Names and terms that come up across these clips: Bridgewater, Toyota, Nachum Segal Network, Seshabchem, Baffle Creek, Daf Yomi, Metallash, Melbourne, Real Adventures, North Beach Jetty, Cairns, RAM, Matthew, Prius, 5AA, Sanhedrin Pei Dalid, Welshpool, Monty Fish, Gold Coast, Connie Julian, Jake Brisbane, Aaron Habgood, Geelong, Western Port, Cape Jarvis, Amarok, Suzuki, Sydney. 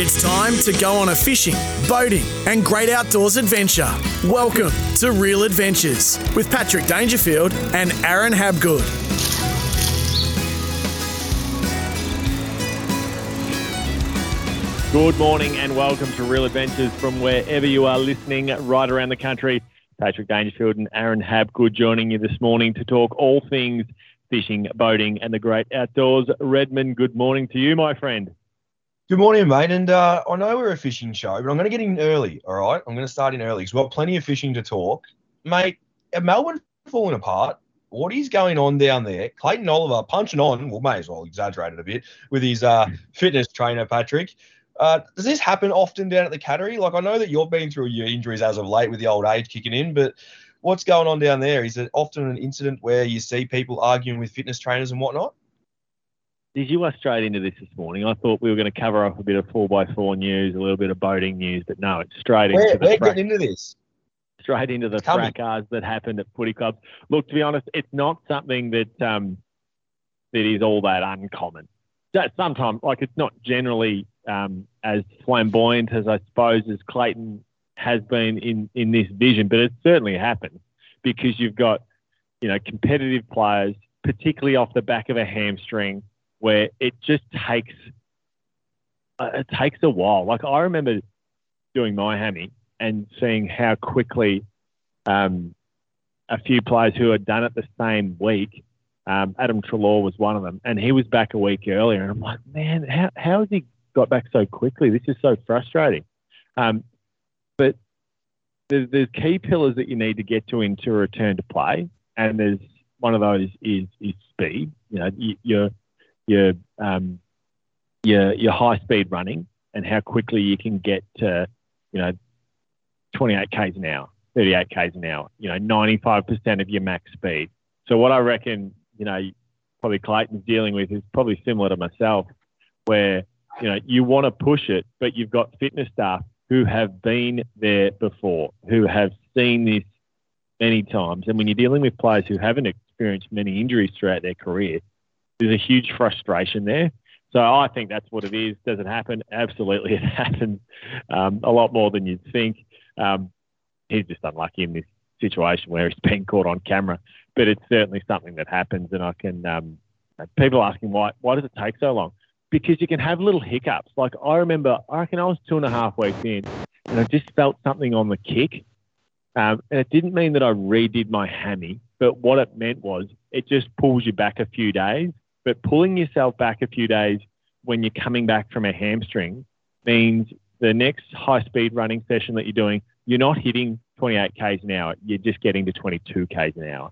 It's time to go on a fishing, boating, and great outdoors adventure. Welcome to Real Adventures with Patrick Dangerfield and Aaron Habgood. Good morning and welcome to Real Adventures from wherever you are listening right around the country. Patrick Dangerfield and Aaron Habgood joining you this morning to talk all things fishing, boating, and the great outdoors. Redmond, good morning to you, my friend. Good morning, mate, and I know we're a fishing show, but I'm going to get in early, all right? I'm going to start in early because we've got plenty of fishing to talk. Mate, Melbourne falling apart. What is going on down there? Clayton Oliver punching on, well, may as well exaggerate it a bit, with his fitness trainer, Patrick. Does this happen often down at the Cattery? Like, I know that you've been through your injuries as of late with the old age kicking in, but what's going on down there? Is it often an incident where you see people arguing with fitness trainers and whatnot? You were straight into this morning. I thought we were going to cover up a bit of 4x4 news, a little bit of boating news, but no, it's straight into the fracas that happened at footy clubs. Look, to be honest, it's not something that that is all that uncommon. Sometimes, like, it's not generally as flamboyant as I suppose as Clayton has been in this vision, but it certainly happens because you've got, you know, competitive players, particularly off the back of a hamstring, where it just takes a while. Like, I remember doing my hammy and seeing how quickly a few players who had done it the same week, Adam Treloar was one of them, and he was back a week earlier. And I'm like, man, how has he got back so quickly? This is so frustrating. But there's key pillars that you need to get to in to return to play, and there's one of those is speed. You know, your high speed running and how quickly you can get to, you know, 28 k's an hour, 38 k's an hour, you know, 95% of your max speed. So what I reckon, you know, probably Clayton's dealing with is probably similar to myself, where, you know, you want to push it, but you've got fitness staff who have been there before, who have seen this many times. And when you're dealing with players who haven't experienced many injuries throughout their career, there's a huge frustration there. So I think that's what it is. Does it happen? Absolutely, it happens a lot more than you'd think. He's just unlucky in this situation where he's been caught on camera. But it's certainly something that happens. And I can people asking, why does it take so long? Because you can have little hiccups. Like, I reckon I was 2.5 weeks in and I just felt something on the kick. And it didn't mean that I redid my hammy, but what it meant was it just pulls you back a few days. But pulling yourself back a few days when you're coming back from a hamstring means the next high-speed running session that you're doing, you're not hitting 28 k's an hour. You're just getting to 22 k's an hour,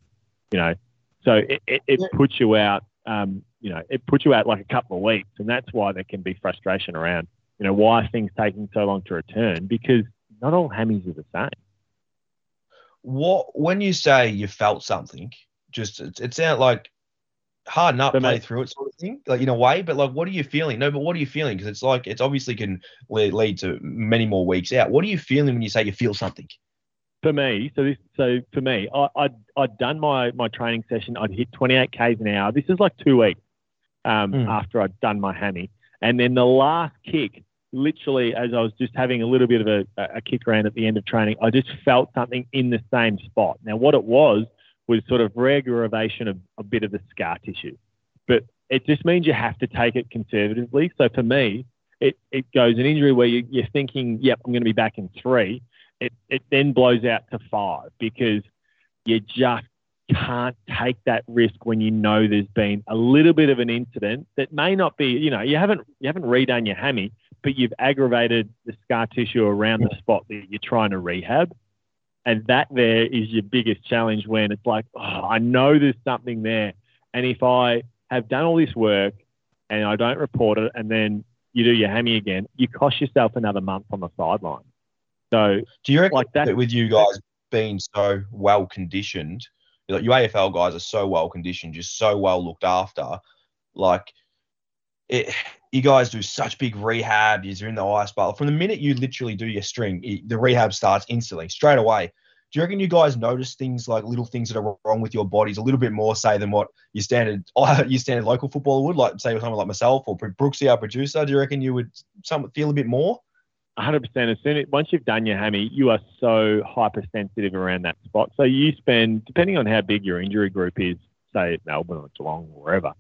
you know. So it puts you out, you know, it puts you out like a couple of weeks, and that's why there can be frustration around, you know, why things taking so long to return, because not all hammies are the same. When you say you felt something, just it sounds like hard nut, play through it sort of thing, like, in a way. But, like, what are you feeling? No, but what are you feeling? Because it's like, it's obviously can lead to many more weeks out. What are you feeling when you say you feel something? For me, I'd done my training session. I'd hit 28 k's an hour. This is like 2 weeks after I'd done my hammy, and then the last kick, literally, as I was just having a little bit of a kick around at the end of training, I just felt something in the same spot. Now, what it was sort of aggravation of a bit of the scar tissue. But it just means you have to take it conservatively. So for me, it goes an injury where you're thinking, yep, I'm going to be back in 3. It then blows out to 5 because you just can't take that risk when you know there's been a little bit of an incident that may not be, you know, you haven't redone your hammy, but you've aggravated the scar tissue around the spot that you're trying to rehab. And that there is your biggest challenge when it's like, oh, I know there's something there. And if I have done all this work and I don't report it, and then you do your hammy again, you cost yourself another month on the sideline. So do you reckon like that with you guys being so well conditioned, like your AFL guys are so well conditioned, just so well looked after, like you guys do such big rehab, you're in the ice bath. From the minute you literally do your string, the rehab starts instantly, straight away. Do you reckon you guys notice things like little things that are wrong with your bodies a little bit more, say, than what your standard local footballer would, like say with someone like myself or Brooksy, our producer? Do you reckon you would feel a bit more? 100%. As soon as once you've done your hammy, you are so hypersensitive around that spot. So you spend, depending on how big your injury group is, say at Melbourne or Geelong or wherever,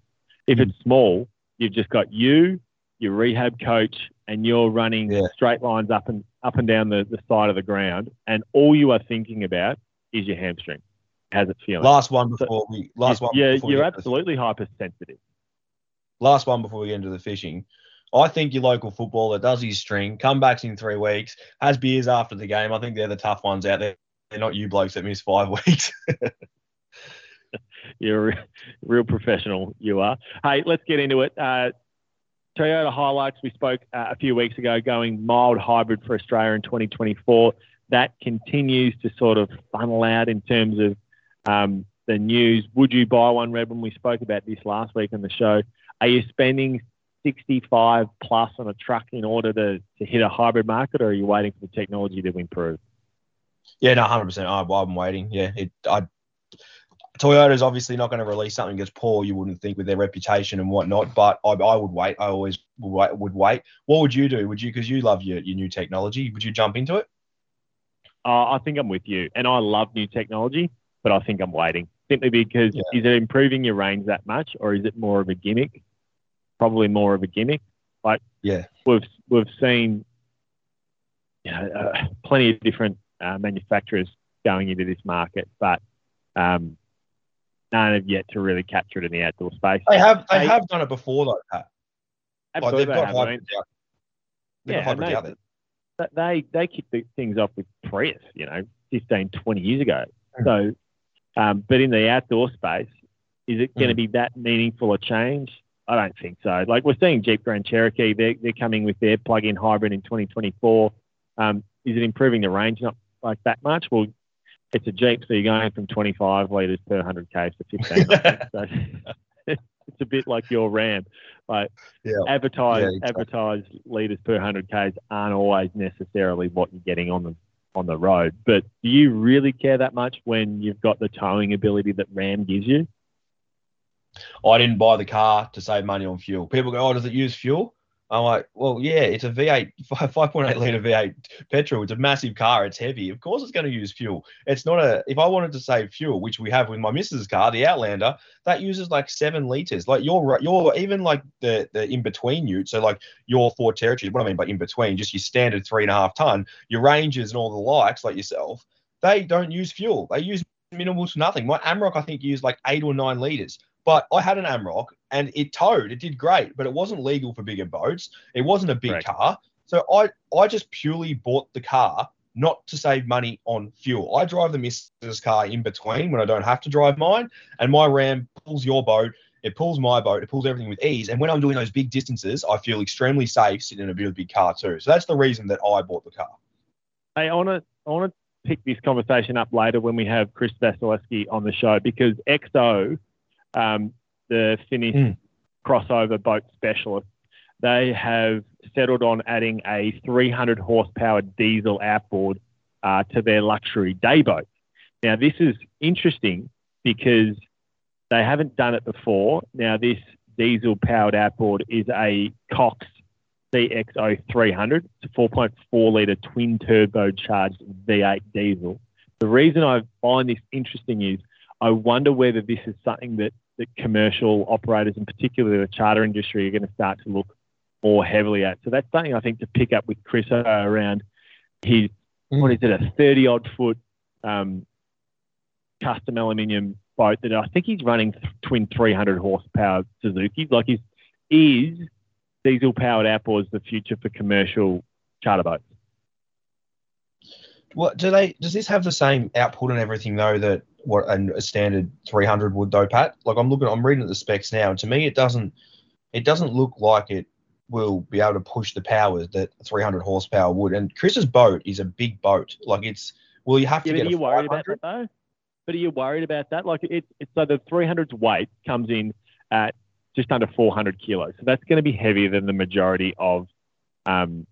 if it's small, you've just got your rehab coach, and you're running straight lines up and down the side of the ground, and all you are thinking about is your hamstring. How's it feeling? You're absolutely hypersensitive. Last one before we get into the fishing. I think your local footballer does his string, comebacks in 3 weeks, has beers after the game. I think they're the tough ones out there. They're not you blokes that miss 5 weeks. You're a real professional, you are. Hey, let's get into it. Toyota Hilux, we spoke a few weeks ago, going mild hybrid for Australia in 2024. That continues to sort of funnel out in terms of the news. Would you buy one, Redmond? We spoke about this last week on the show. Are you spending 65 plus on a truck in order to hit a hybrid market, or are you waiting for the technology to improve? Yeah, no, 100%. I'm waiting. Yeah, Toyota's obviously not going to release something that's poor, you wouldn't think, with their reputation and whatnot, but I would wait. I always would wait. What would you do? Would you, because you love your new technology, would you jump into it? I think I'm with you, and I love new technology, but I think I'm waiting, simply because is it improving your range that much, or is it more of a gimmick? Probably more of a gimmick. Like we've seen plenty of different manufacturers going into this market, but none have yet to really capture it in the outdoor space. They have done it before, though, Pat. Absolutely. Like, they've got hybrids out. They kicked the things off with Prius, 15, 20 years ago. Mm. So, but in the outdoor space, is it going to be that meaningful a change? I don't think so. Like, we're seeing Jeep Grand Cherokee. They're coming with their plug-in hybrid in 2024. Is it improving the range not like that much? Well, it's a Jeep, so you're going from 25 litres per 100 Ks to 15. So it's a bit like your RAM. Like, advertised litres per 100 Ks aren't always necessarily what you're getting on the road. But do you really care that much when you've got the towing ability that RAM gives you? I didn't buy the car to save money on fuel. People go, oh, does it use fuel? I'm like, well, yeah, it's a V8, 5.8 litre V8 petrol. It's a massive car. It's heavy. Of course it's going to use fuel. It's not if I wanted to save fuel, which we have with my missus' car, the Outlander, that uses like 7 litres. Like your even like the in-between ute, so like your Ford Territory, what I mean by in-between, just your standard 3.5 ton, your Rangers and all the likes like yourself, they don't use fuel. They use minimal to nothing. My Amarok, I think, used like 8 or 9 litres. But I had an Amarok and it towed. It did great, but it wasn't legal for bigger boats. It wasn't a big car. So I just purely bought the car not to save money on fuel. I drive the missus' car in between when I don't have to drive mine, and my RAM pulls your boat. It pulls my boat. It pulls everything with ease. And when I'm doing those big distances, I feel extremely safe sitting in a big car too. So that's the reason that I bought the car. Hey, I want to pick this conversation up later when we have Chris Vasilevski on the show, because XO... the Finnish crossover boat specialist, they have settled on adding a 300 horsepower diesel outboard to their luxury day boat. Now, this is interesting because they haven't done it before. Now, this diesel powered outboard is a Cox CXO300. It's a 4.4 litre twin turbocharged V8 diesel. The reason I find this interesting is I wonder whether this is something that commercial operators, and particularly the charter industry, are going to start to look more heavily at. So that's something I think to pick up with Chris around his, what is it, a 30-odd foot custom aluminium boat that I think he's running twin 300 horsepower Suzuki. Like, is diesel-powered outboards the future for commercial charter boats? Well, does this have the same output and everything, though, that what a standard 300 would, though, Pat? Like, I'm reading at the specs now, and to me, it doesn't look like it will be able to push the powers that 300 horsepower would. And Chris's boat is a big boat. Like it's, well, you have to get a 500. Are you worried about that though? But are you worried about that? Like it's so the 300's weight comes in at just under 400 kilos. So that's going to be heavier than the majority of, you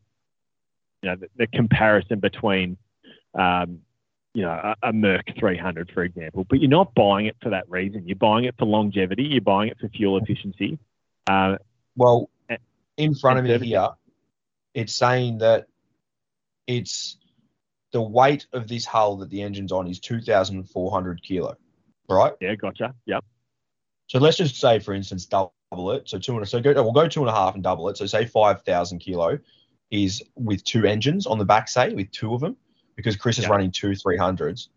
know, the comparison between, you know, a Merc 300, for example. But you're not buying it for that reason. You're buying it for longevity. You're buying it for fuel efficiency. Well, in front of me here, it's saying that it's the weight of this hull that the engine's on is 2,400 kilo, right? Yeah, gotcha. Yep. So let's just say, for instance, double it. So we'll go 2.5 and double it. So say 5,000 kilo is with two engines on the back, say with two of them, because Chris is running two 300s.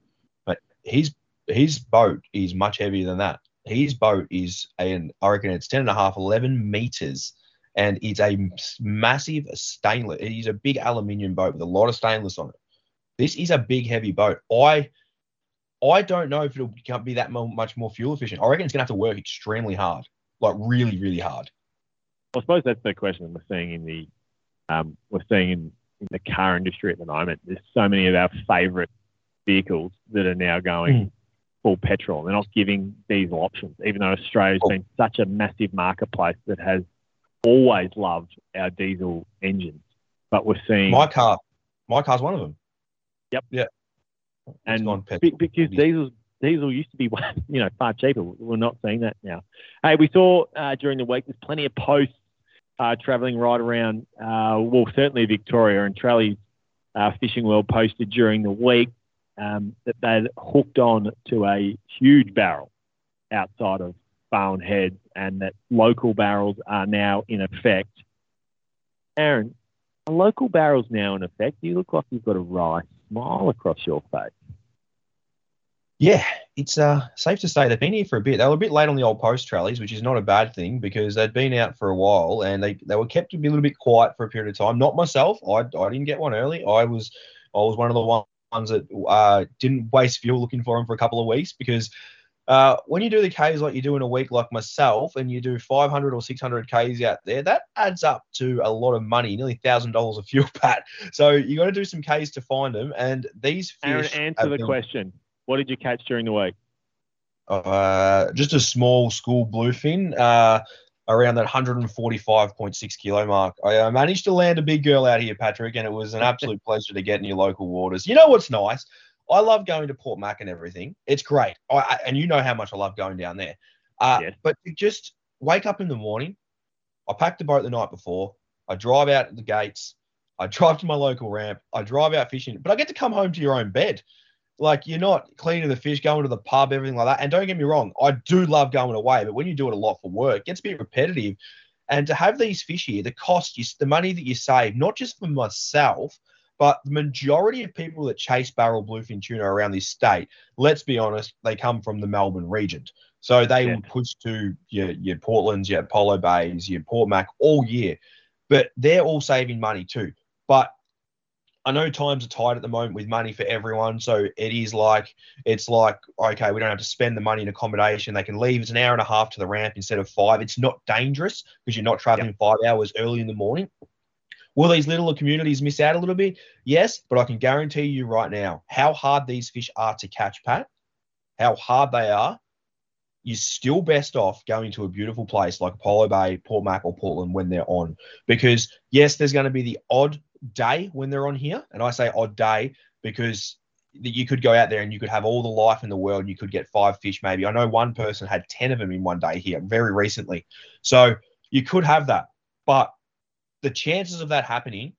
But his boat is much heavier than that. His boat is, I reckon it's 10.5, 11 meters. And it's a massive stainless. It is a big aluminium boat with a lot of stainless on it. This is a big, heavy boat. I don't know if it'll be that much more fuel efficient. I reckon it's going to have to work extremely hard, like really, really hard. I suppose that's the question we're seeing in the in the car industry at the moment. There's so many of our favourite vehicles that are now going full petrol. They're not giving diesel options, even though Australia's been such a massive marketplace that has always loved our diesel engines. But we're seeing my car's one of them. Yep. Yeah. And because diesel used to be, you know, far cheaper. We're not seeing that now. Hey, we saw during the week there's plenty of posts travelling right around, well, certainly Victoria, and Trelly's Fishing World posted during the week that they'd hooked on to a huge barrel outside of Barwon Heads, and that local barrels are now in effect. Aaron, are local barrels now in effect? You look like you've got a wry smile across your face. Yeah, it's safe to say they've been here for a bit. They were a bit late on the old post trolleys, which is not a bad thing because they'd been out for a while, and they were kept a little bit quiet for a period of time. Not myself. I didn't get one early. I was one of the ones that didn't waste fuel looking for them for a couple of weeks because when you do the Ks like you do in a week like myself, and you do 500 or 600 Ks out there, that adds up to a lot of money, nearly $1,000 of fuel, Pat. So you got to do some Ks to find them. And these fish... Aaron, answer the question. What did you catch during the week? Just a small school bluefin around that 145.6 kilo mark. I managed to land a big girl out here, Patrick, and it was an absolute pleasure to get in your local waters. You know what's nice? I love going to Port Mac and everything. It's great. And you know how much I love going down there. Yes. But you just wake up in the morning. I packed the boat the night before. I drive out the gates. I drive to my local ramp. I drive out fishing. But I get to come home to your own bed. Like, you're not cleaning the fish, going to the pub, everything like that. And don't get me wrong, I do love going away. But when you do it a lot for work, it gets a bit repetitive. And to have these fish here, the cost, the money that you save, not just for myself, but the majority of people that chase barrel bluefin tuna around this state, let's be honest, they come from the Melbourne region. So they will push to your Portlands, your Apollo Bays, your Port Mac all year. But they're all saving money too. But I know times are tight at the moment with money for everyone. So it's like, okay, we don't have to spend the money in accommodation. They can leave. It's an hour and a half to the ramp instead of 5. It's not dangerous because you're not traveling 5 hours early in the morning. Will these little communities miss out a little bit? Yes, but I can guarantee you right now how hard these fish are to catch, Pat, how hard they are, you're still best off going to a beautiful place like Apollo Bay, Port Mac or Portland when they're on. Because, yes, there's going to be the odd day when they're on here, and I say odd day because you could go out there and you could have all the life in the world and you could get 5 fish maybe. I know one person had 10 of them in one day here very recently. So you could have that, but the chances of that happening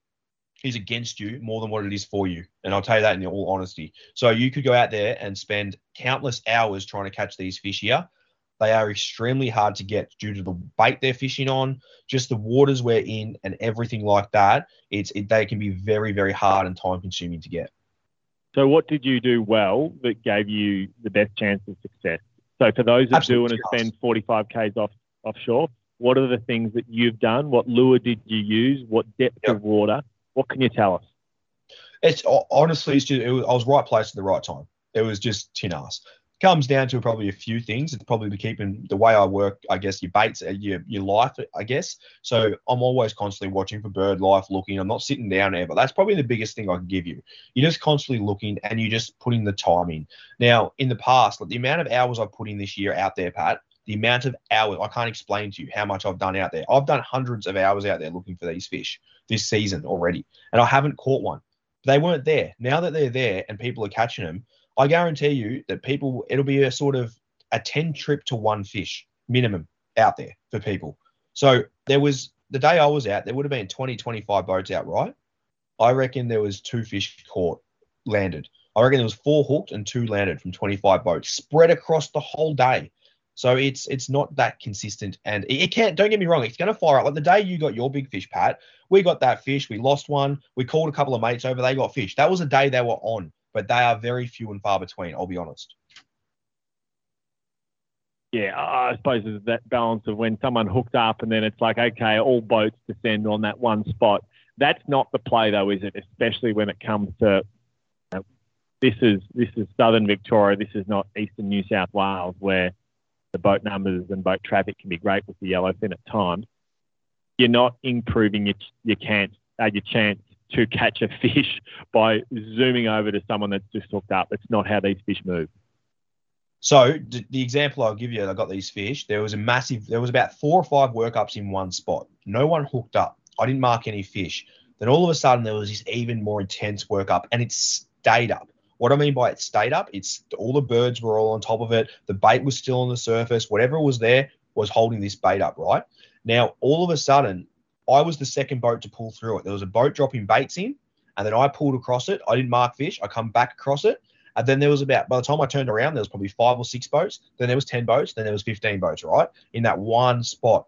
is against you more than what it is for you. And I'll tell you that in all honesty. So you could go out there and spend countless hours trying to catch these fish here. They are extremely hard to get due to the bait they're fishing on, just the waters we're in and everything like that. They can be very, very hard and time-consuming to get. So what did you do well that gave you the best chance of success? So for those that do want to spend 45 Ks offshore, what are the things that you've done? What lure did you use? What depth of water? What can you tell us? It's honestly, I was right place at the right time. It was just tin ass. comes down to probably a few things. It's probably keeping the way I work, I guess, your baits, your life, I guess. So I'm always constantly watching for bird life, looking. I'm not sitting down ever. That's probably the biggest thing I can give you. You're just constantly looking and you're just putting the time in. Now, in the past, like the amount of hours I put in this year out there, Pat, the amount of hours, I can't explain to you how much I've done out there. I've done hundreds of hours out there looking for these fish this season already, and I haven't caught one. They weren't there. Now that they're there and people are catching them, I guarantee you that people, it'll be a sort of a 10 trip to one fish minimum out there for people. So there was, the day I was out, there would have been 20, 25 boats out, right? I reckon there was 2 fish caught, landed. I reckon there was 4 hooked and 2 landed from 25 boats spread across the whole day. So it's not that consistent. And it can't, don't get me wrong, it's going to fire up. Like the day you got your big fish, Pat, we got that fish. We lost one. We called a couple of mates over. They got fish. That was the day they were on. But they are very few and far between, I'll be honest. Yeah, I suppose there's that balance of when someone hooked up and then it's like, okay, all boats descend on that one spot. That's not the play though, is it? Especially when it comes to, you know, this is southern Victoria, this is not eastern New South Wales where the boat numbers and boat traffic can be great with the yellowfin at times. You're not improving your chance to catch a fish by zooming over to someone that's just hooked up. It's not how these fish move. So the example I'll give you, I got these fish. There was about 4 or 5 workups in one spot. No one hooked up. I didn't mark any fish. Then all of a sudden there was this even more intense workup and it stayed up. What I mean by it stayed up, it's all the birds were all on top of it. The bait was still on the surface. Whatever was there was holding this bait up, right? Now, all of a sudden, I was the second boat to pull through it. There was a boat dropping baits in, and then I pulled across it. I didn't mark fish. I come back across it. And then there was by the time I turned around, there was probably 5 or 6 boats. Then there was 10 boats. Then there was 15 boats, right? In that one spot.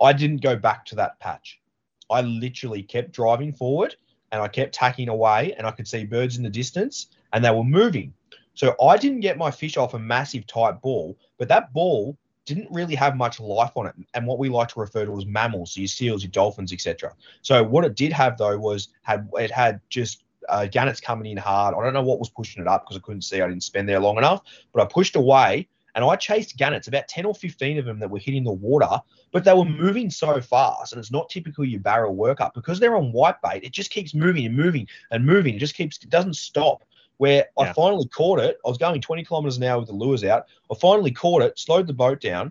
I didn't go back to that patch. I literally kept driving forward, and I kept tacking away, and I could see birds in the distance, and they were moving. So I didn't get my fish off a massive tight ball, but that ball didn't really have much life on it, and what we like to refer to as mammals, so your seals, your dolphins, etc. So what it did have though was it had just gannets coming in hard. I don't know what was pushing it up because I couldn't see. I didn't spend there long enough, but I pushed away and I chased gannets, about 10 or 15 of them that were hitting the water, but they were moving so fast, and it's not typical your barrel workup because they're on white bait. It just keeps moving and moving and moving. It doesn't stop. I finally caught it. I was going 20 kilometers an hour with the lures out. I finally caught it, slowed the boat down.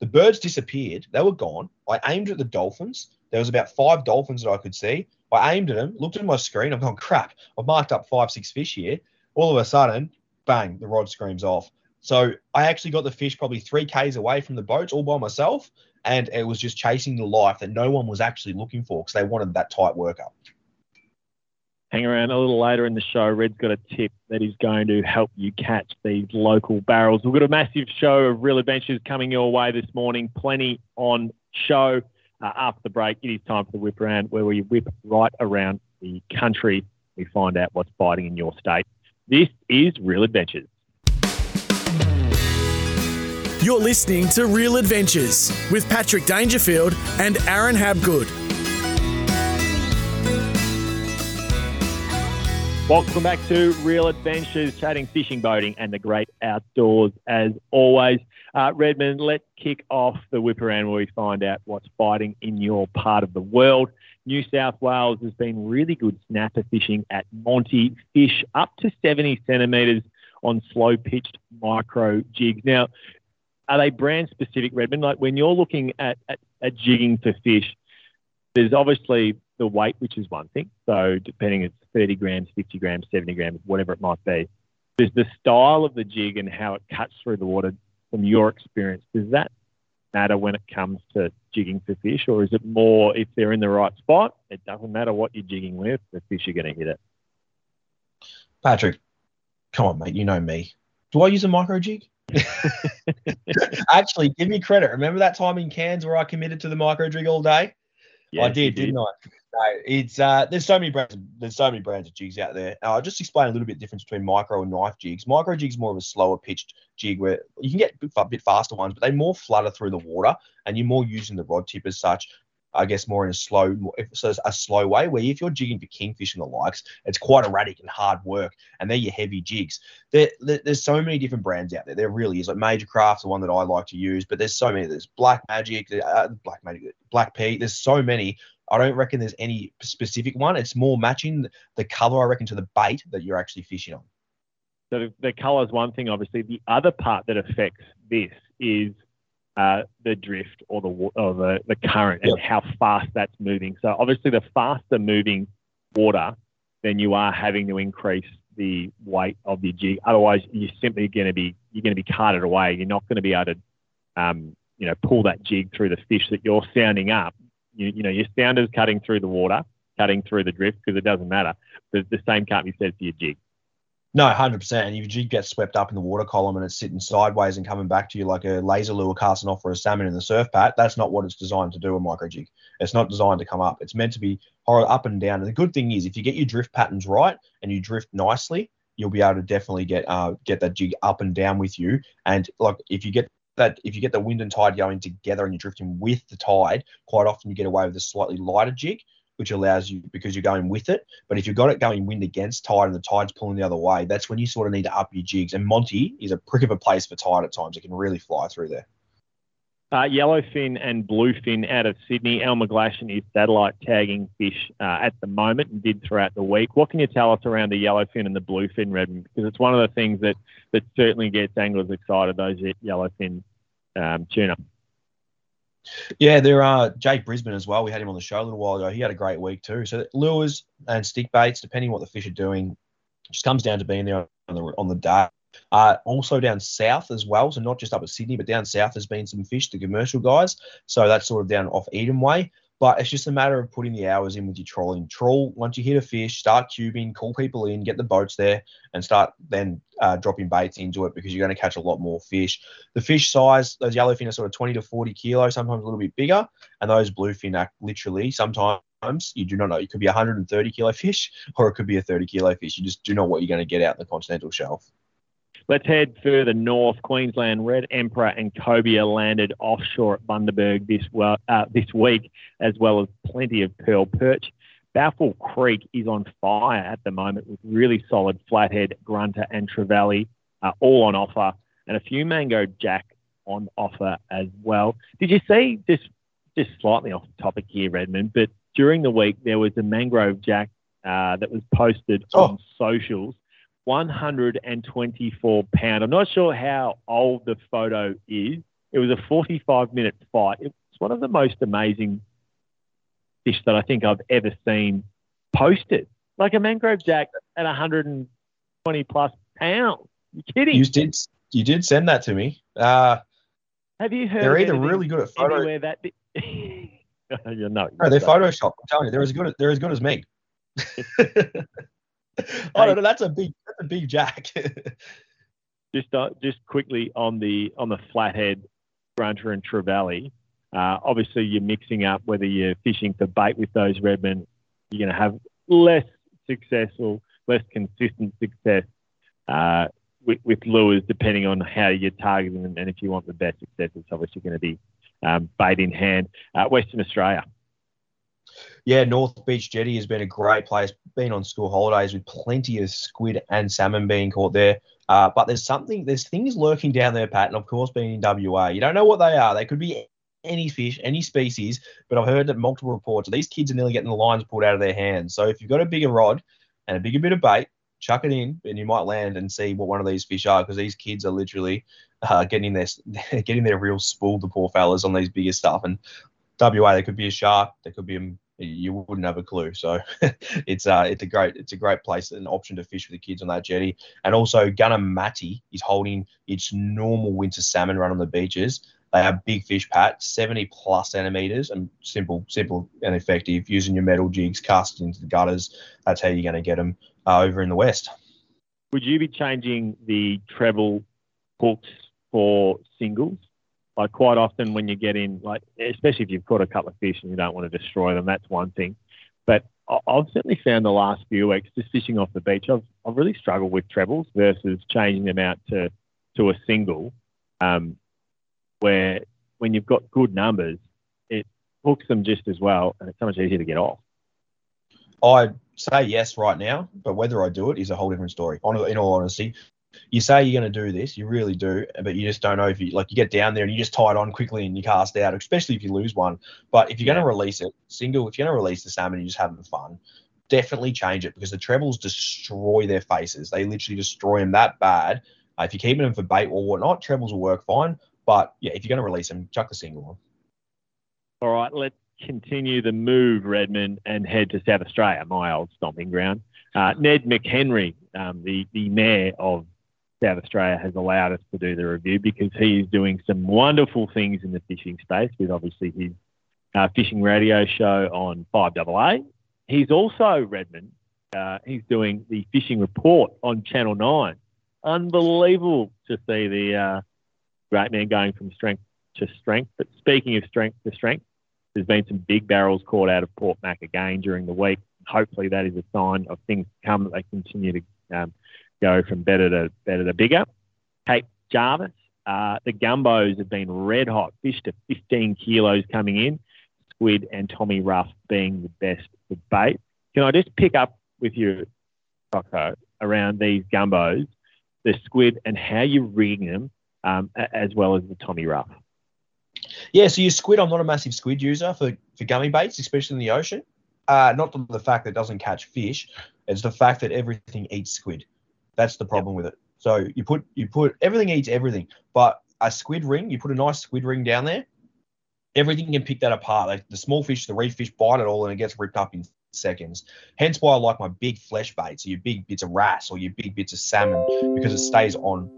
The birds disappeared. They were gone. I aimed at the dolphins. There was about 5 dolphins that I could see. I aimed at them, looked at my screen. I'm going, crap, I've marked up 5, 6 fish here. All of a sudden, bang, the rod screams off. So I actually got the fish probably 3 k's away from the boats all by myself, and it was just chasing the life that no one was actually looking for because they wanted that tight workup. Hang around a little later in the show. Red's got a tip that is going to help you catch these local barrels. We've got a massive show of Real Adventures coming your way this morning. Plenty on show. After the break, it is time for the whip round, where we whip right around the country. We find out what's biting in your state. This is Real Adventures. You're listening to Real Adventures with Patrick Dangerfield and Aaron Habgood. Welcome back to Real Adventures, chatting fishing, boating, and the great outdoors as always. Redmond, let's kick off the whip around where we find out what's biting in your part of the world. New South Wales has been really good snapper fishing at Monty. Fish up to 70 centimetres on slow-pitched micro jigs. Now, are they brand-specific, Redmond? Like when you're looking at jigging for fish, there's obviously the weight, which is one thing. So depending, it's 30 grams, 50 grams, 70 grams, whatever it might be. There's the style of the jig and how it cuts through the water. From your experience, does that matter when it comes to jigging for fish, or is it more if they're in the right spot, it doesn't matter what you're jigging with, the fish are going to hit it? Patrick, come on, mate, you know me. Do I use a micro jig? Actually, give me credit. Remember that time in Cairns where I committed to the micro jig all day? Yes, I did, didn't I? No, it's there's so many brands of jigs out there. I'll just explain a little bit the difference between micro and knife jigs. Micro jigs more of a slower pitched jig where you can get a bit faster ones, but they more flutter through the water and you're more using the rod tip as such. I guess more in a slow, so a slow way, where if you're jigging for kingfish and the likes, it's quite erratic and hard work, and they're your heavy jigs. There's so many different brands out there. There really is. Like Major Craft's the one that I like to use, but there's so many. There's Black Magic, Black P. There's so many. I don't reckon there's any specific one. It's more matching the color, I reckon, to the bait that you're actually fishing on. So the color is one thing, obviously. The other part that affects this is the drift or the current and how fast that's moving. So obviously the faster moving water, then you are having to increase the weight of your jig. Otherwise, you're simply going to be carted away. You're not going to be able to, pull that jig through the fish that you're sounding up. You know, your sounder's cutting through the water, cutting through the drift, because it doesn't matter. The same can't be said for your jig. No, 100%. And your jig gets swept up in the water column and it's sitting sideways and coming back to you like a laser lure casting off for a salmon in the surf pat. That's not what it's designed to do, a micro jig. It's not designed to come up. It's meant to be up and down. And the good thing is, if you get your drift patterns right and you drift nicely, you'll be able to definitely get that jig up and down with you. And like, if you get the wind and tide going together and you're drifting with the tide, quite often you get away with a slightly lighter jig, which allows you, because you're going with it. But if you've got it going wind against tide and the tide's pulling the other way, that's when you sort of need to up your jigs. And Monty is a prick of a place for tide at times. It can really fly through there. Yellowfin and bluefin out of Sydney. Al McGlashan is satellite tagging fish at the moment and did throughout the week. What can you tell us around the yellowfin and the bluefin, Redmond? Because it's one of the things that certainly gets anglers excited, those yellowfin tuna. Yeah, there are Jake Brisbane as well. We had him on the show a little while ago. He had a great week too. So lures and stick baits, depending on what the fish are doing, just comes down to being there on the day. Also down south as well, so not just up at Sydney, but down south there's been some fish, the commercial guys. So that's sort of down off Eden way. But it's just a matter of putting the hours in with your trawling. Trawl, once you hit a fish, start cubing, call people in, get the boats there, and start then dropping baits into it, because you're going to catch a lot more fish. The fish size, those yellowfin are sort of 20 to 40 kilo, sometimes a little bit bigger, and those bluefin are literally sometimes you do not know. It could be a 130 kilo fish or it could be a 30 kilo fish. You just do not know what you're going to get out in the continental shelf. Let's head further north. Queensland Red Emperor and Cobia landed offshore at Bundaberg this week, as well as plenty of pearl perch. Baffle Creek is on fire at the moment with really solid flathead, grunter and trevally all on offer, and a few mango jack on offer as well. Did you see, just slightly off the topic here, Redmond, but during the week there was a mangrove jack that was posted on socials. 124 pound. I'm not sure how old the photo is. It was a 45-minute fight. It's one of the most amazing fish that I think I've ever seen posted. Like a mangrove jack at 120 plus pounds. You're kidding. You did send that to me. Have you heard? They're either really good at photo. No, they're Photoshop. I'm telling you, they're as good as me. Oh no, that's a big jack. just quickly on the flathead, grunter and trevally. Obviously, you're mixing up whether you're fishing for bait with those, Redmond. You're going to have less consistent success with lures, depending on how you're targeting them. And if you want the best success, it's obviously going to be bait in hand. Western Australia. Yeah, North Beach Jetty has been a great place. Been on school holidays with plenty of squid and salmon being caught there. But there's things lurking down there, Pat, and of course being in WA. You don't know what they are. They could be any fish, any species, but I've heard that multiple reports these kids are nearly getting the lines pulled out of their hands. So if you've got a bigger rod and a bigger bit of bait, chuck it in and you might land and see what one of these fish are, because these kids are literally getting their real spool, the poor fellas, on these bigger stuff. And WA, there could be a shark, there could be a, you wouldn't have a clue. So it's a great place, an option to fish for the kids on that jetty. And also Gunner Matty is holding its normal winter salmon run on the beaches. They have big fish, Pat, 70 plus centimeters, and simple and effective, using your metal jigs, cast into the gutters. That's how you're going to get them over in the west. Would you be changing the treble hooks for singles? Like quite often when you get in, like especially if you've caught a couple of fish and you don't want to destroy them, that's one thing. But I've certainly found the last few weeks, just fishing off the beach, I've really struggled with trebles versus changing them out to a single, where when you've got good numbers, book them just as well, and it's so much easier to get off. I'd say yes right now, but whether I do it is a whole different story. In all honesty, you say you're going to do this, you really do, but you just don't know if you, like, you get down there and you just tie it on quickly and you cast out, especially if you lose one. But if you're going to release it single, if you're going to release the salmon, you're just having fun, definitely change it, because the trebles destroy their faces. They literally destroy them that bad. If you're keeping them for bait or whatnot, trebles will work fine. But yeah, if you're going to release them, chuck the single on. All right, let's continue the move, Redmond, and head to South Australia, my old stomping ground. Ned McHenry, the mayor of South Australia, has allowed us to do the review because he is doing some wonderful things in the fishing space with obviously his fishing radio show on 5AA. He's also, Redmond, he's doing the fishing report on Channel 9. Unbelievable to see the great man going from strength to strength. But speaking of strength to strength, there's been some big barrels caught out of Port Mac again during the week. Hopefully that is a sign of things to come, that they continue to go from better to bigger. Cape Jarvis, the gumbos have been red hot. Fish to 15 kilos coming in. Squid and Tommy Ruff being the best for bait. Can I just pick up with you, Coco, around these gumbos, the squid, and how you're rigging them, as well as the Tommy Ruff? Yeah, so your squid, I'm not a massive squid user for gummy baits, especially in the ocean. Not the fact that it doesn't catch fish, it's the fact that everything eats squid. That's the problem with it. So you put everything eats everything, but a squid ring, you put a nice squid ring down there, everything can pick that apart. Like the small fish, the reef fish bite it all and it gets ripped up in seconds. Hence why I like my big flesh baits, so your big bits of wrasse or your big bits of salmon, because it stays on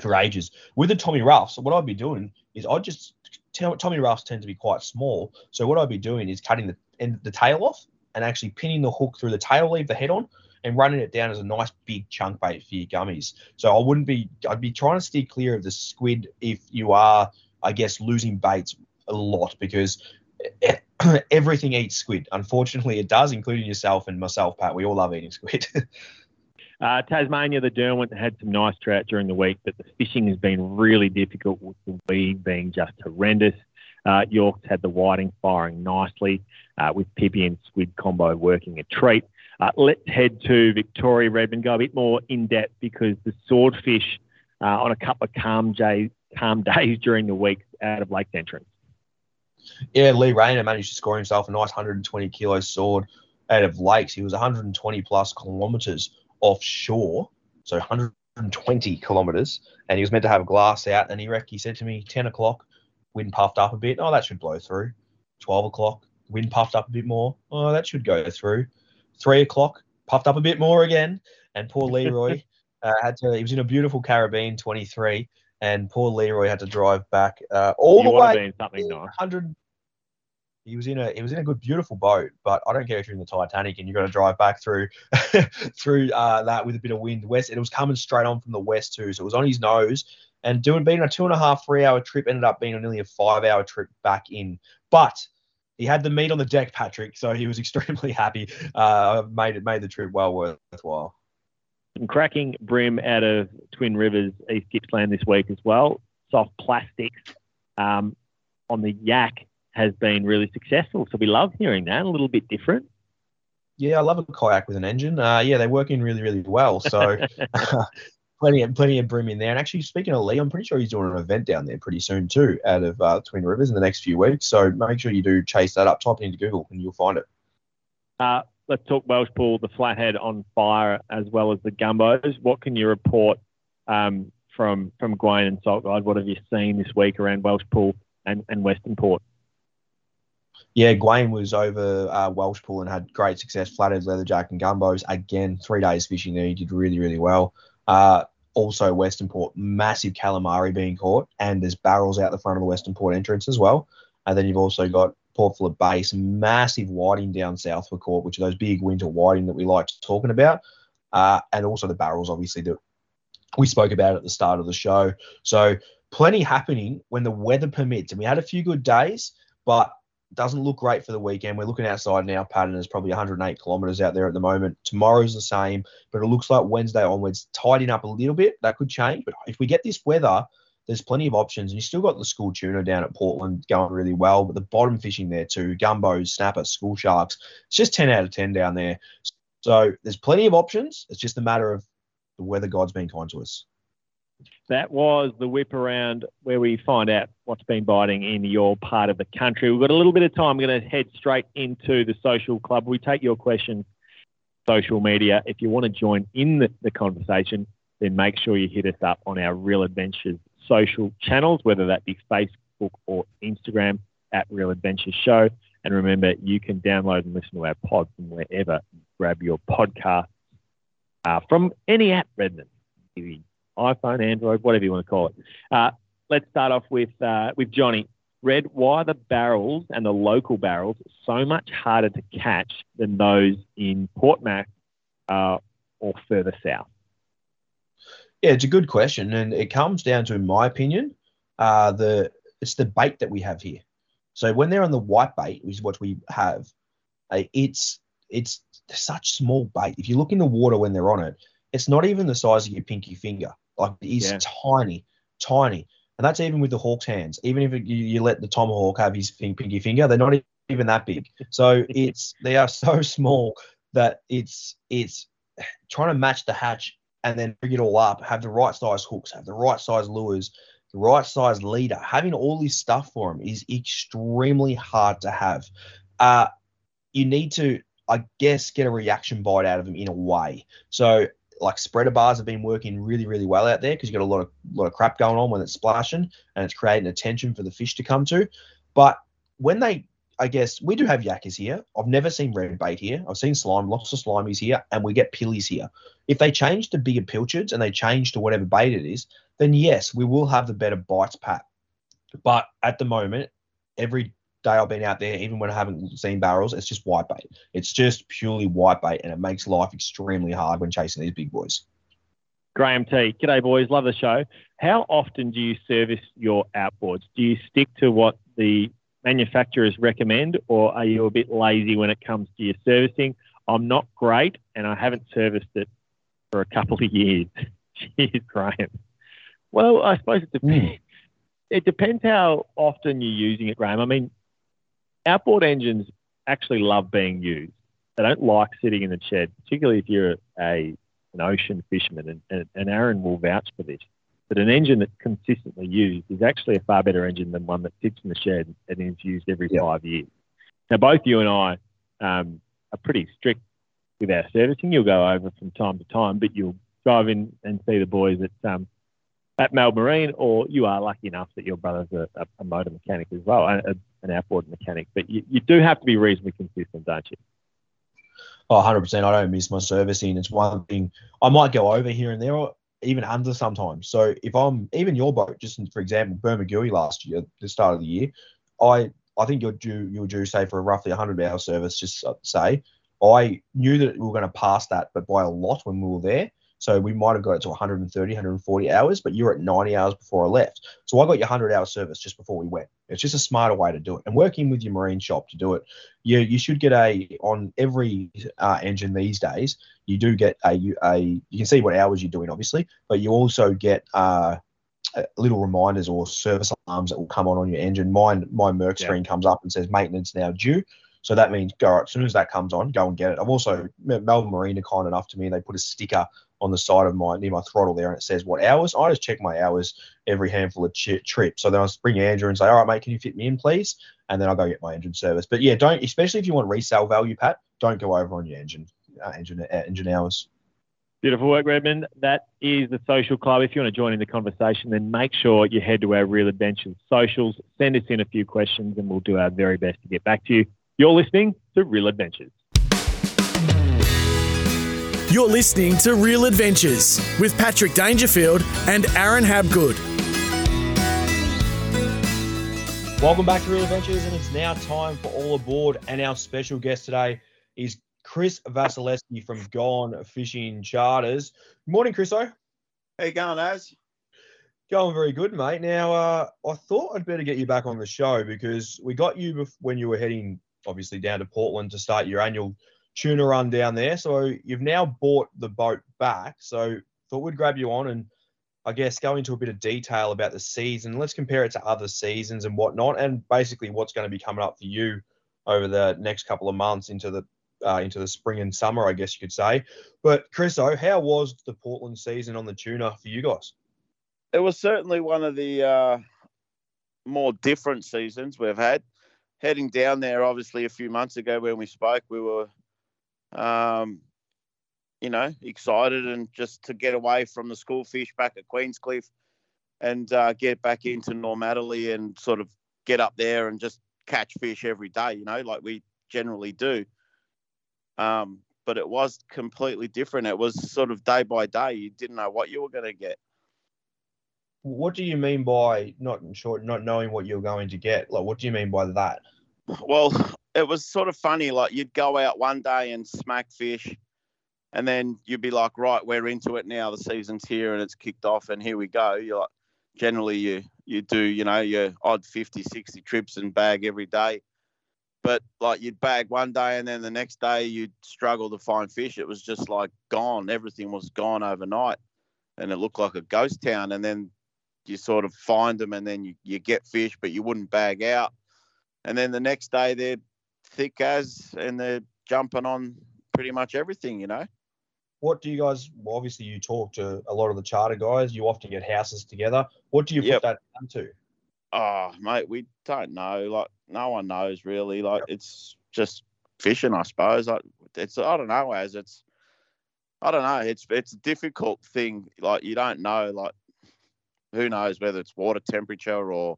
for ages. With the Tommy Ruffs, what I'd be doing is I'd just Tommy Ruffs tend to be quite small, so what I'd be doing is cutting the tail off and actually pinning the hook through the tail, leave the head on, and running it down as a nice big chunk bait for your gummies. So I'd be trying to steer clear of the squid if you are, I guess, losing baits a lot, because everything eats squid. Unfortunately, it does, including yourself and myself, Pat. We all love eating squid. Tasmania, the Derwent had some nice trout during the week, but the fishing has been really difficult, with the weed being just horrendous. York's had the whiting firing nicely, with pippy and squid combo working a treat. Let's head to Victoria, Redmond, go a bit more in-depth, because the swordfish on a couple of calm days during the week out of Lake's entrance. Yeah, Lee Rayner managed to score himself a nice 120-kilo sword out of Lakes. He was 120-plus kilometres offshore, so 120 kilometres, and he was meant to have a glass out, and he said to me, 10 o'clock, wind puffed up a bit. Oh, that should blow through. 12 o'clock, wind puffed up a bit more. Oh, that should go through. 3 o'clock, puffed up a bit more again, and poor Leroy he was in a beautiful Caribbean 23, and poor Leroy had to drive back all the way. Something nice. He was in a good, beautiful boat, but I don't care if you're in the Titanic and you've got to drive back through that with a bit of wind west. And it was coming straight on from the west too, so it was on his nose. And being a 2.5-3 hour trip ended up being nearly a 5-hour trip back in. But he had the meat on the deck, Patrick, so he was extremely happy. Made the trip well worthwhile. Some cracking brim out of Twin Rivers, East Gippsland this week as well. Soft plastics on the yak has been really successful, so we love hearing that. A little bit different. Yeah, I love a kayak with an engine. Yeah, they're working really, really well. So. Plenty of brim in there. And actually, speaking of Lee, I'm pretty sure he's doing an event down there pretty soon too, out of Twin Rivers in the next few weeks. So make sure you do chase that up. Type it into Google and you'll find it. Let's talk Welshpool, the flathead on fire, as well as the gumbos. What can you report from Gwaine and Salt Guide? What have you seen this week around Welshpool and Western Port? Yeah, Gwaine was over Welshpool and had great success. Flathead, leatherjack and gumbos. Again, 3 days fishing there. He did really, really well. Also Western Port, massive calamari being caught, and there's barrels out the front of the Western Port entrance as well. And then you've also got Port Phillip Bay, some massive whiting down south were caught, which are those big winter whiting that we like talking about. And also the barrels, obviously, that we spoke about at the start of the show. So plenty happening when the weather permits. And we had a few good days, but doesn't look great for the weekend. We're looking outside now, Pat, and there's probably 108 kilometres out there at the moment. Tomorrow's the same, but it looks like Wednesday onwards, tidying up a little bit. That could change. But if we get this weather there's plenty of options. And you still got the school tuna down at Portland going really well, but the bottom fishing there too, gumbos, snapper, school sharks. It's just 10 out of 10 down there. So there's plenty of options. It's just a matter of the weather god's been kind to us. That was the whip around where we find out what's been biting in your part of the country. We've got a little bit of time. We're going to head straight into the social club. We take your question, social media. If you want to join in the conversation, then make sure you hit us up on our Real Adventures social channels, whether that be Facebook or Instagram at Real Adventures Show. And remember, you can download and listen to our pod from wherever you grab your podcast from any app, Redmond. iPhone, Android, whatever you want to call it. Let's start off with Johnny. Red, why are the barrels and the local barrels so much harder to catch than those in Port Mac or further south? Yeah, it's a good question, and it comes down to, in my opinion, it's the bait that we have here. So when they're on the white bait, which is what we have, it's such small bait. If you look in the water when they're on it, it's not even the size of your pinky finger. Like, it's tiny. And that's even with the hawk's hands. Even if you let the tomahawk have his pinky finger, they're not even that big. So they are so small that it's trying to match the hatch and then bring it all up, have the right size hooks, have the right size lures, the right size leader. Having all this stuff for them is extremely hard to have. You need to, I guess, get a reaction bite out of them in a way. So, like, spreader bars have been working really, really well out there because you've got a lot of crap going on when it's splashing and it's creating attention for the fish to come to. But when we do have yakkers here. I've never seen red bait here. I've seen slime, lots of slimies here, and we get pillies here. If they change to bigger pilchards and they change to whatever bait it is, then yes, we will have the better bites, Pat. But at the moment, every day I've been out there, even when I haven't seen barrels, it's just white bait. It's just purely white bait, and it makes life extremely hard when chasing these big boys. Graham T, g'day boys, love the show. How often do you service your outboards? Do you stick to what the manufacturers recommend, or are you a bit lazy when it comes to your servicing? I'm not great, and I haven't serviced it for a couple of years. Cheers, Graham. Well, I suppose it depends. It depends how often you're using it, Graham. I mean, outboard engines actually love being used. They don't like sitting in the shed, particularly if you're an ocean fisherman, and Aaron will vouch for this. But an engine that's consistently used is actually a far better engine than one that sits in the shed and is used every 5 years. Now, both you and I are pretty strict with our servicing. You'll go over from time to time, but you'll drive in and see the boys at Melbourne Marine, or you are lucky enough that your brother's a motor mechanic as well, an outboard mechanic. But you do have to be reasonably consistent, don't you? Oh, 100%. I don't miss my servicing. It's one thing. I might go over here and there, or even under sometimes. So if I'm even your boat, just for example, Bermagui last year, the start of the year, I think you're due, say, for a roughly 100-hour service, just say. I knew that we were going to pass that, but by a lot when we were there. So we might have got it to 130, 140 hours, but you're at 90 hours before I left. So I got your 100-hour service just before we went. It's just a smarter way to do it. And working with your marine shop to do it, you should get on every engine these days, you do get you can see what hours you're doing, obviously, but you also get little reminders or service alarms that will come on your engine. My Merc screen comes up and says maintenance now due. So that means as soon as that comes on, go and get it. I've also, Melbourne Marine are kind enough to me, and they put a sticker on the side of near my throttle there, and it says what hours. I just check my hours every handful of trips. So then I bring Andrew and say, all right, mate, can you fit me in, please? And then I'll go get my engine service. But yeah, don't, especially if you want resale value, Pat, don't go over on your engine hours. Beautiful work, Redmond. That is the social club. If you want to join in the conversation, then make sure you head to our Real Adventures socials, send us in a few questions, and we'll do our very best to get back to you. You're listening to Real Adventures. You're listening to Real Adventures with Patrick Dangerfield and Aaron Habgood. Welcome back to Real Adventures, and it's now time for All Aboard, and our special guest today is Chris Vasilevski from Gone Fishing Charters. Good morning, Chriso. How you going, Az? Going very good, mate. Now, I thought I'd better get you back on the show because we got you when you were heading, obviously, down to Portland to start your annual tuna run down there. So you've now bought the boat back. So thought we'd grab you on and I guess, go into a bit of detail about the season. Let's compare it to other seasons and whatnot, and basically what's going to be coming up for you over the next couple of months into the spring and summer, I guess you could say. But Chriso, how was the Portland season on the tuna for you guys? It was certainly one of the more different seasons we've had. Heading down there, obviously, a few months ago when we spoke, we were, you know, excited and just to get away from the school fish back at Queenscliff and get back into normality and sort of get up there and just catch fish every day, you know, like we generally do. But it was completely different. It was sort of day by day. You didn't know what you were going to get. What do you mean by not knowing what you're going to get? Like, what do you mean by that? Well, it was sort of funny. Like, you'd go out one day and smack fish, and then you'd be like, right, we're into it now. The season's here and it's kicked off, and here we go. You're like, generally, you do, you know, your odd 50, 60 trips and bag every day. But, like, you'd bag one day and then the next day you'd struggle to find fish. It was just, like, gone. Everything was gone overnight, and it looked like a ghost town. And then you sort of find them and then you get fish, but you wouldn't bag out. And then the next day they're thick as and they're jumping on pretty much everything, you know. What do you guys – well, obviously you talk to a lot of the charter guys. You often get houses together. What do you put that down to? Oh, mate, we don't know. Like, no one knows really. Like, it's just fishing, I suppose. Like, it's – I don't know, as it's – I don't know. It's a difficult thing. Like, you don't know, like, who knows whether it's water temperature or,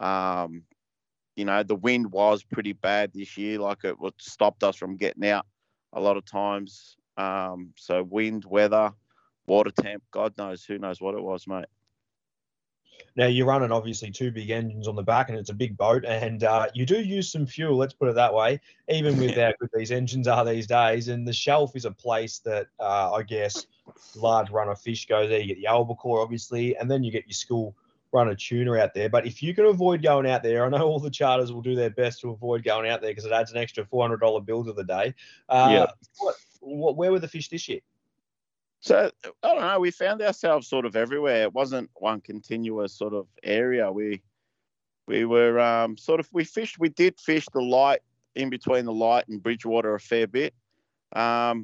you know, the wind was pretty bad this year. Like, it stopped us from getting out a lot of times. So wind, weather, water temp, God knows, who knows what it was, mate. Now, you're running, obviously, two big engines on the back, and it's a big boat, and you do use some fuel, let's put it that way, even with how good these engines are these days. And the shelf is a place that, I guess, large runner fish go there. You get the albacore, obviously, and then you get your school runner tuna out there. But if you can avoid going out there, I know all the charters will do their best to avoid going out there because it adds an extra $400 bill to the day. Where were the fish this year? So, I don't know, we found ourselves sort of everywhere. It wasn't one continuous sort of area. We were sort of, we did fish the light, in between the light and Bridgewater a fair bit. I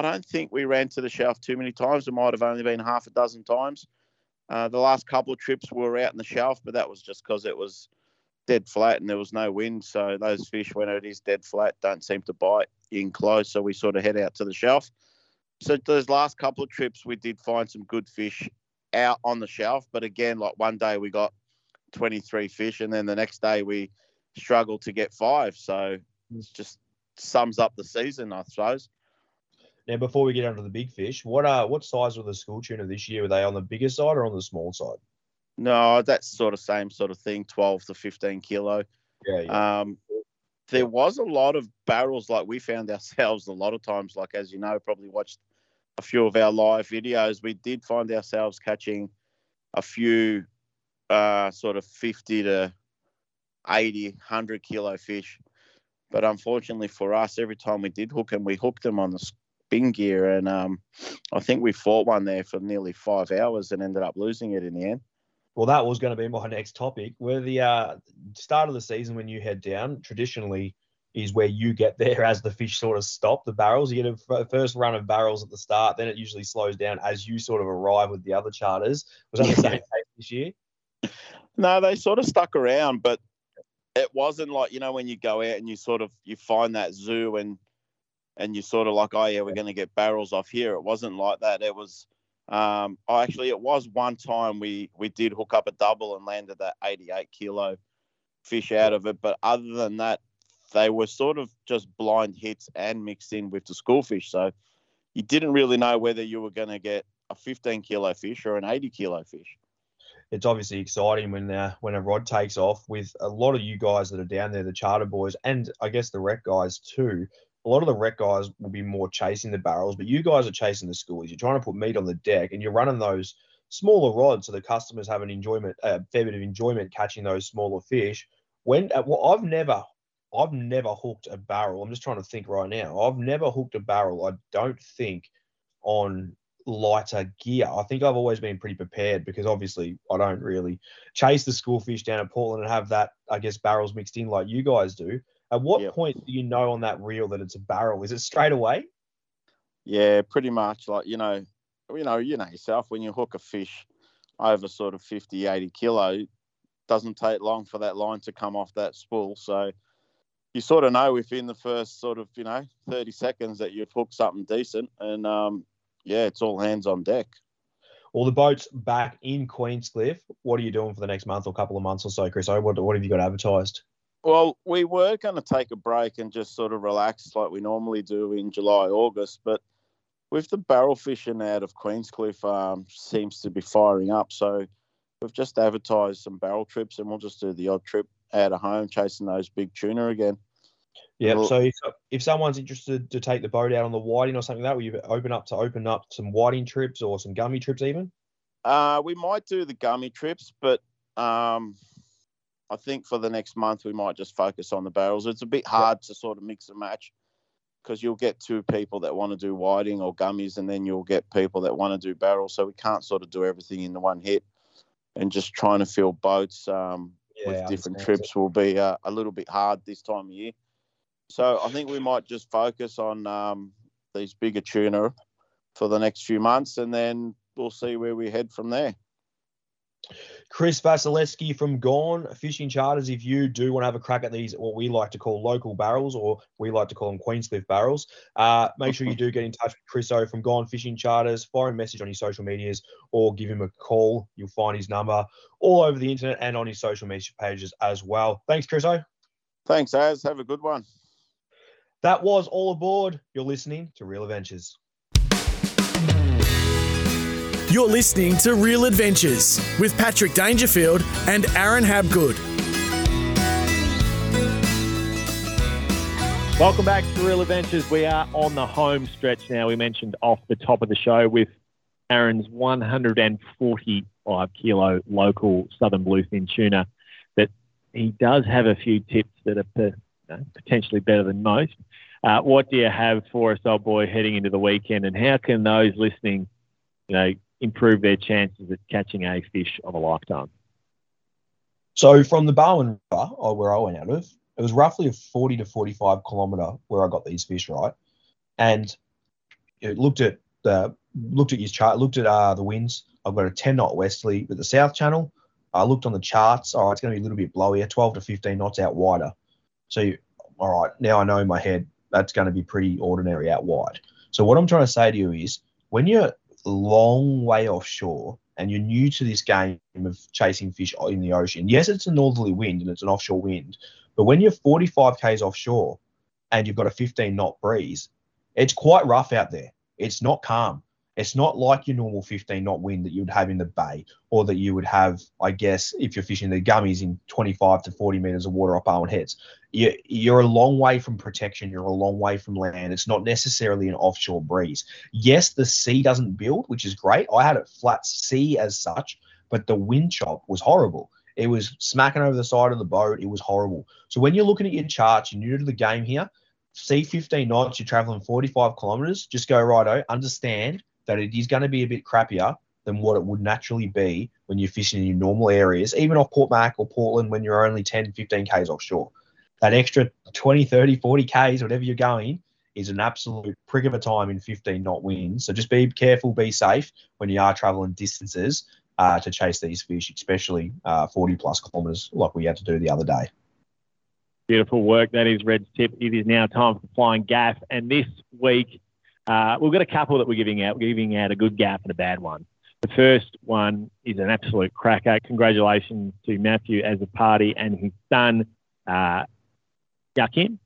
don't think we ran to the shelf too many times. It might have only been half a dozen times. The last couple of trips we were out in the shelf, but that was just because it was dead flat and there was no wind. So those fish, when it is dead flat, don't seem to bite in close. So we sort of head out to the shelf. So those last couple of trips, we did find some good fish out on the shelf. But again, like one day we got 23 fish and then the next day we struggled to get 5. So it just sums up the season, I suppose. Now, before we get onto the big fish, what size were the school tuna this year? Were they on the bigger side or on the small side? No, that's sort of same sort of thing, 12 to 15 kilo. Yeah. There was a lot of barrels, like we found ourselves a lot of times, like, as you know, probably watched a few of our live videos. We did find ourselves catching a few sort of 50 to 80, 100 kilo fish. But unfortunately for us, every time we did hook them, we hooked them on the spin gear. And I think we fought one there for nearly 5 hours and ended up losing it in the end. Well, that was going to be my next topic. Where the start of the season when you head down traditionally is where you get there as the fish sort of stop the barrels. You get a first run of barrels at the start, then it usually slows down as you sort of arrive with the other charters. Was that the same case this year? No, they sort of stuck around, but it wasn't like, you know, when you go out and you sort of you find that zoo and you sort of like, oh yeah, we're going to get barrels off here. It wasn't like that. It was. Actually, it was one time we did hook up a double and landed that 88 kilo fish out of it. But other than that, they were sort of just blind hits and mixed in with the school fish. So you didn't really know whether you were going to get a 15 kilo fish or an 80 kilo fish. It's obviously exciting when a rod takes off with a lot of you guys that are down there, the charter boys, and I guess the rec guys too. A lot of the rec guys will be more chasing the barrels, but you guys are chasing the schoolies. You're trying to put meat on the deck and you're running those smaller rods so the customers have a fair bit of enjoyment catching those smaller fish. I've never hooked a barrel. I'm just trying to think right now. I've never hooked a barrel, I don't think, on lighter gear. I think I've always been pretty prepared because obviously I don't really chase the school fish down at Portland and have that, I guess, barrels mixed in like you guys do. At what point do you know on that reel that it's a barrel? Is it straight away? Yeah, pretty much. Like, you know yourself, when you hook a fish over sort of 50, 80 kilo, it doesn't take long for that line to come off that spool. So you sort of know within the first sort of, 30 seconds that you've hooked something decent. And, yeah, it's all hands on deck. Well, the boat's back in Queenscliff. What are you doing for the next month or couple of months or so, Chris? What have you got advertised? Well, we were going to take a break and just sort of relax like we normally do in July, August. But with the barrel fishing out of Queenscliff seems to be firing up. So we've just advertised some barrel trips and we'll just do the odd trip out of home chasing those big tuna again. Yeah, so if someone's interested to take the boat out on the whiting or something like that, will you open up some whiting trips or some gummy trips even? We might do the gummy trips, but I think for the next month we might just focus on the barrels. It's a bit hard to sort of mix and match because you'll get two people that want to do whiting or gummies and then you'll get people that want to do barrels. So we can't sort of do everything in the one hit, and just trying to fill boats with different trips will be a little bit hard this time of year. So I think we might just focus on these bigger tuna for the next few months, and then we'll see where we head from there. Chris Vasilevski from Gone Fishing Charters. If you do want to have a crack at these, what we like to call local barrels, or we like to call them Queenscliff barrels, make sure you do get in touch with Chris O from Gone Fishing Charters. Fire a message on his social medias or give him a call. You'll find his number all over the internet and on his social media pages as well. Thanks, Chris O. Thanks, Az. Have a good one. That was all aboard. You're listening to Real Adventures. You're listening to Real Adventures with Patrick Dangerfield and Aaron Habgood. Welcome back to Real Adventures. We are on the home stretch now. We mentioned off the top of the show with Aaron's 145 kilo local Southern Bluefin tuna that he does have a few tips that are potentially better than most. What do you have for us, old boy, heading into the weekend, and how can those listening, improve their chances at catching a fish of a lifetime? So from the Barwon River, where I went out of, it was roughly a 40 to 45 kilometre where I got these fish, right? And it looked at the winds. I've got a 10-knot westerly with the South Channel. I looked on the charts. All right, it's going to be a little bit blowier, 12 to 15 knots out wider. So, all right, now I know in my head that's going to be pretty ordinary out wide. So what I'm trying to say to you is when you're a long way offshore and you're new to this game of chasing fish in the ocean, yes, it's a northerly wind and it's an offshore wind, but when you're 45 k's offshore and you've got a 15-knot breeze, it's quite rough out there. It's not calm. It's not like your normal 15-knot wind that you would have in the bay, or that you would have, I guess, if you're fishing the gummies in 25 to 40 metres of water off Barwon Heads. You're a long way from protection. You're a long way from land. It's not necessarily an offshore breeze. Yes, the sea doesn't build, which is great. I had a flat sea as such, but the wind chop was horrible. It was smacking over the side of the boat. It was horrible. So when you're looking at your charts, you're new to the game here, see 15 knots, you're travelling 45 kilometres, just go righto, understand that it is going to be a bit crappier than what it would naturally be when you're fishing in your normal areas, even off Port Mac or Portland when you're only 10, 15 Ks offshore. That extra 20, 30, 40 Ks, whatever you're going, is an absolute prick of a time in 15-knot winds. So just be careful, be safe when you are travelling distances to chase these fish, especially 40-plus kilometres like we had to do the other day. Beautiful work. That is Red's tip. It is now time for Flying Gaff, and this week, we've got a couple that we're giving out. We're giving out a good gaff and a bad one. The first one is an absolute cracker. Congratulations to Matthew as a party and his son, Yakin,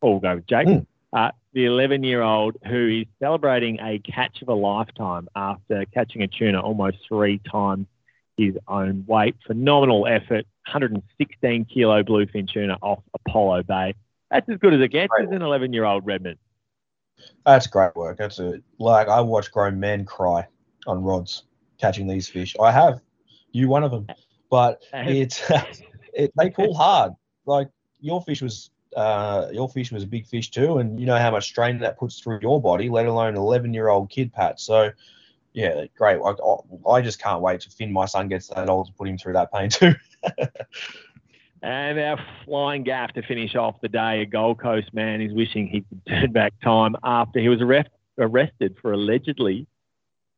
or we'll go with Jake, the 11-year-old who is celebrating a catch of a lifetime after catching a tuna almost 3 times his own weight. Phenomenal effort, 116-kilo bluefin tuna off Apollo Bay. That's as good as it gets as an 11-year-old Redmond. That's great work. That's it. Like, I watch grown men cry on rods catching these fish. I have. You one of them. But it's they pull hard. Like, your fish was your fish was a big fish too, and you know how much strain that puts through your body, let alone an 11-year-old kid, Pat. So, yeah, great. I just can't wait to Finn, my son, gets that old to put him through that pain too. And our flying gaff to finish off the day, a Gold Coast man is wishing he could turn back time after he was arrested for allegedly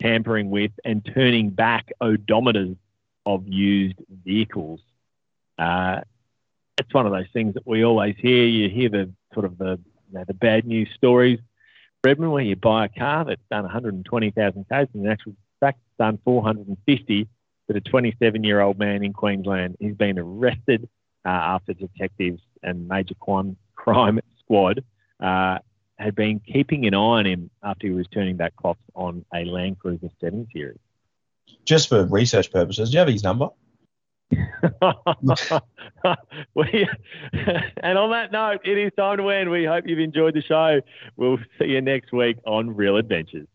tampering with and turning back odometers of used vehicles. It's one of those things that we always hear. You hear the sort of the, you know, the bad news stories, Redmond, where you buy a car that's done 120,000 k's and in actual fact it's done 450. But a 27-year-old man in Queensland, he's been arrested after detectives and major crime squad had been keeping an eye on him after he was turning back clocks on a Land Cruiser 7 Series. Just for research purposes, do you have his number? And on that note, it is time to end. We hope you've enjoyed the show. We'll see you next week on Real Adventures.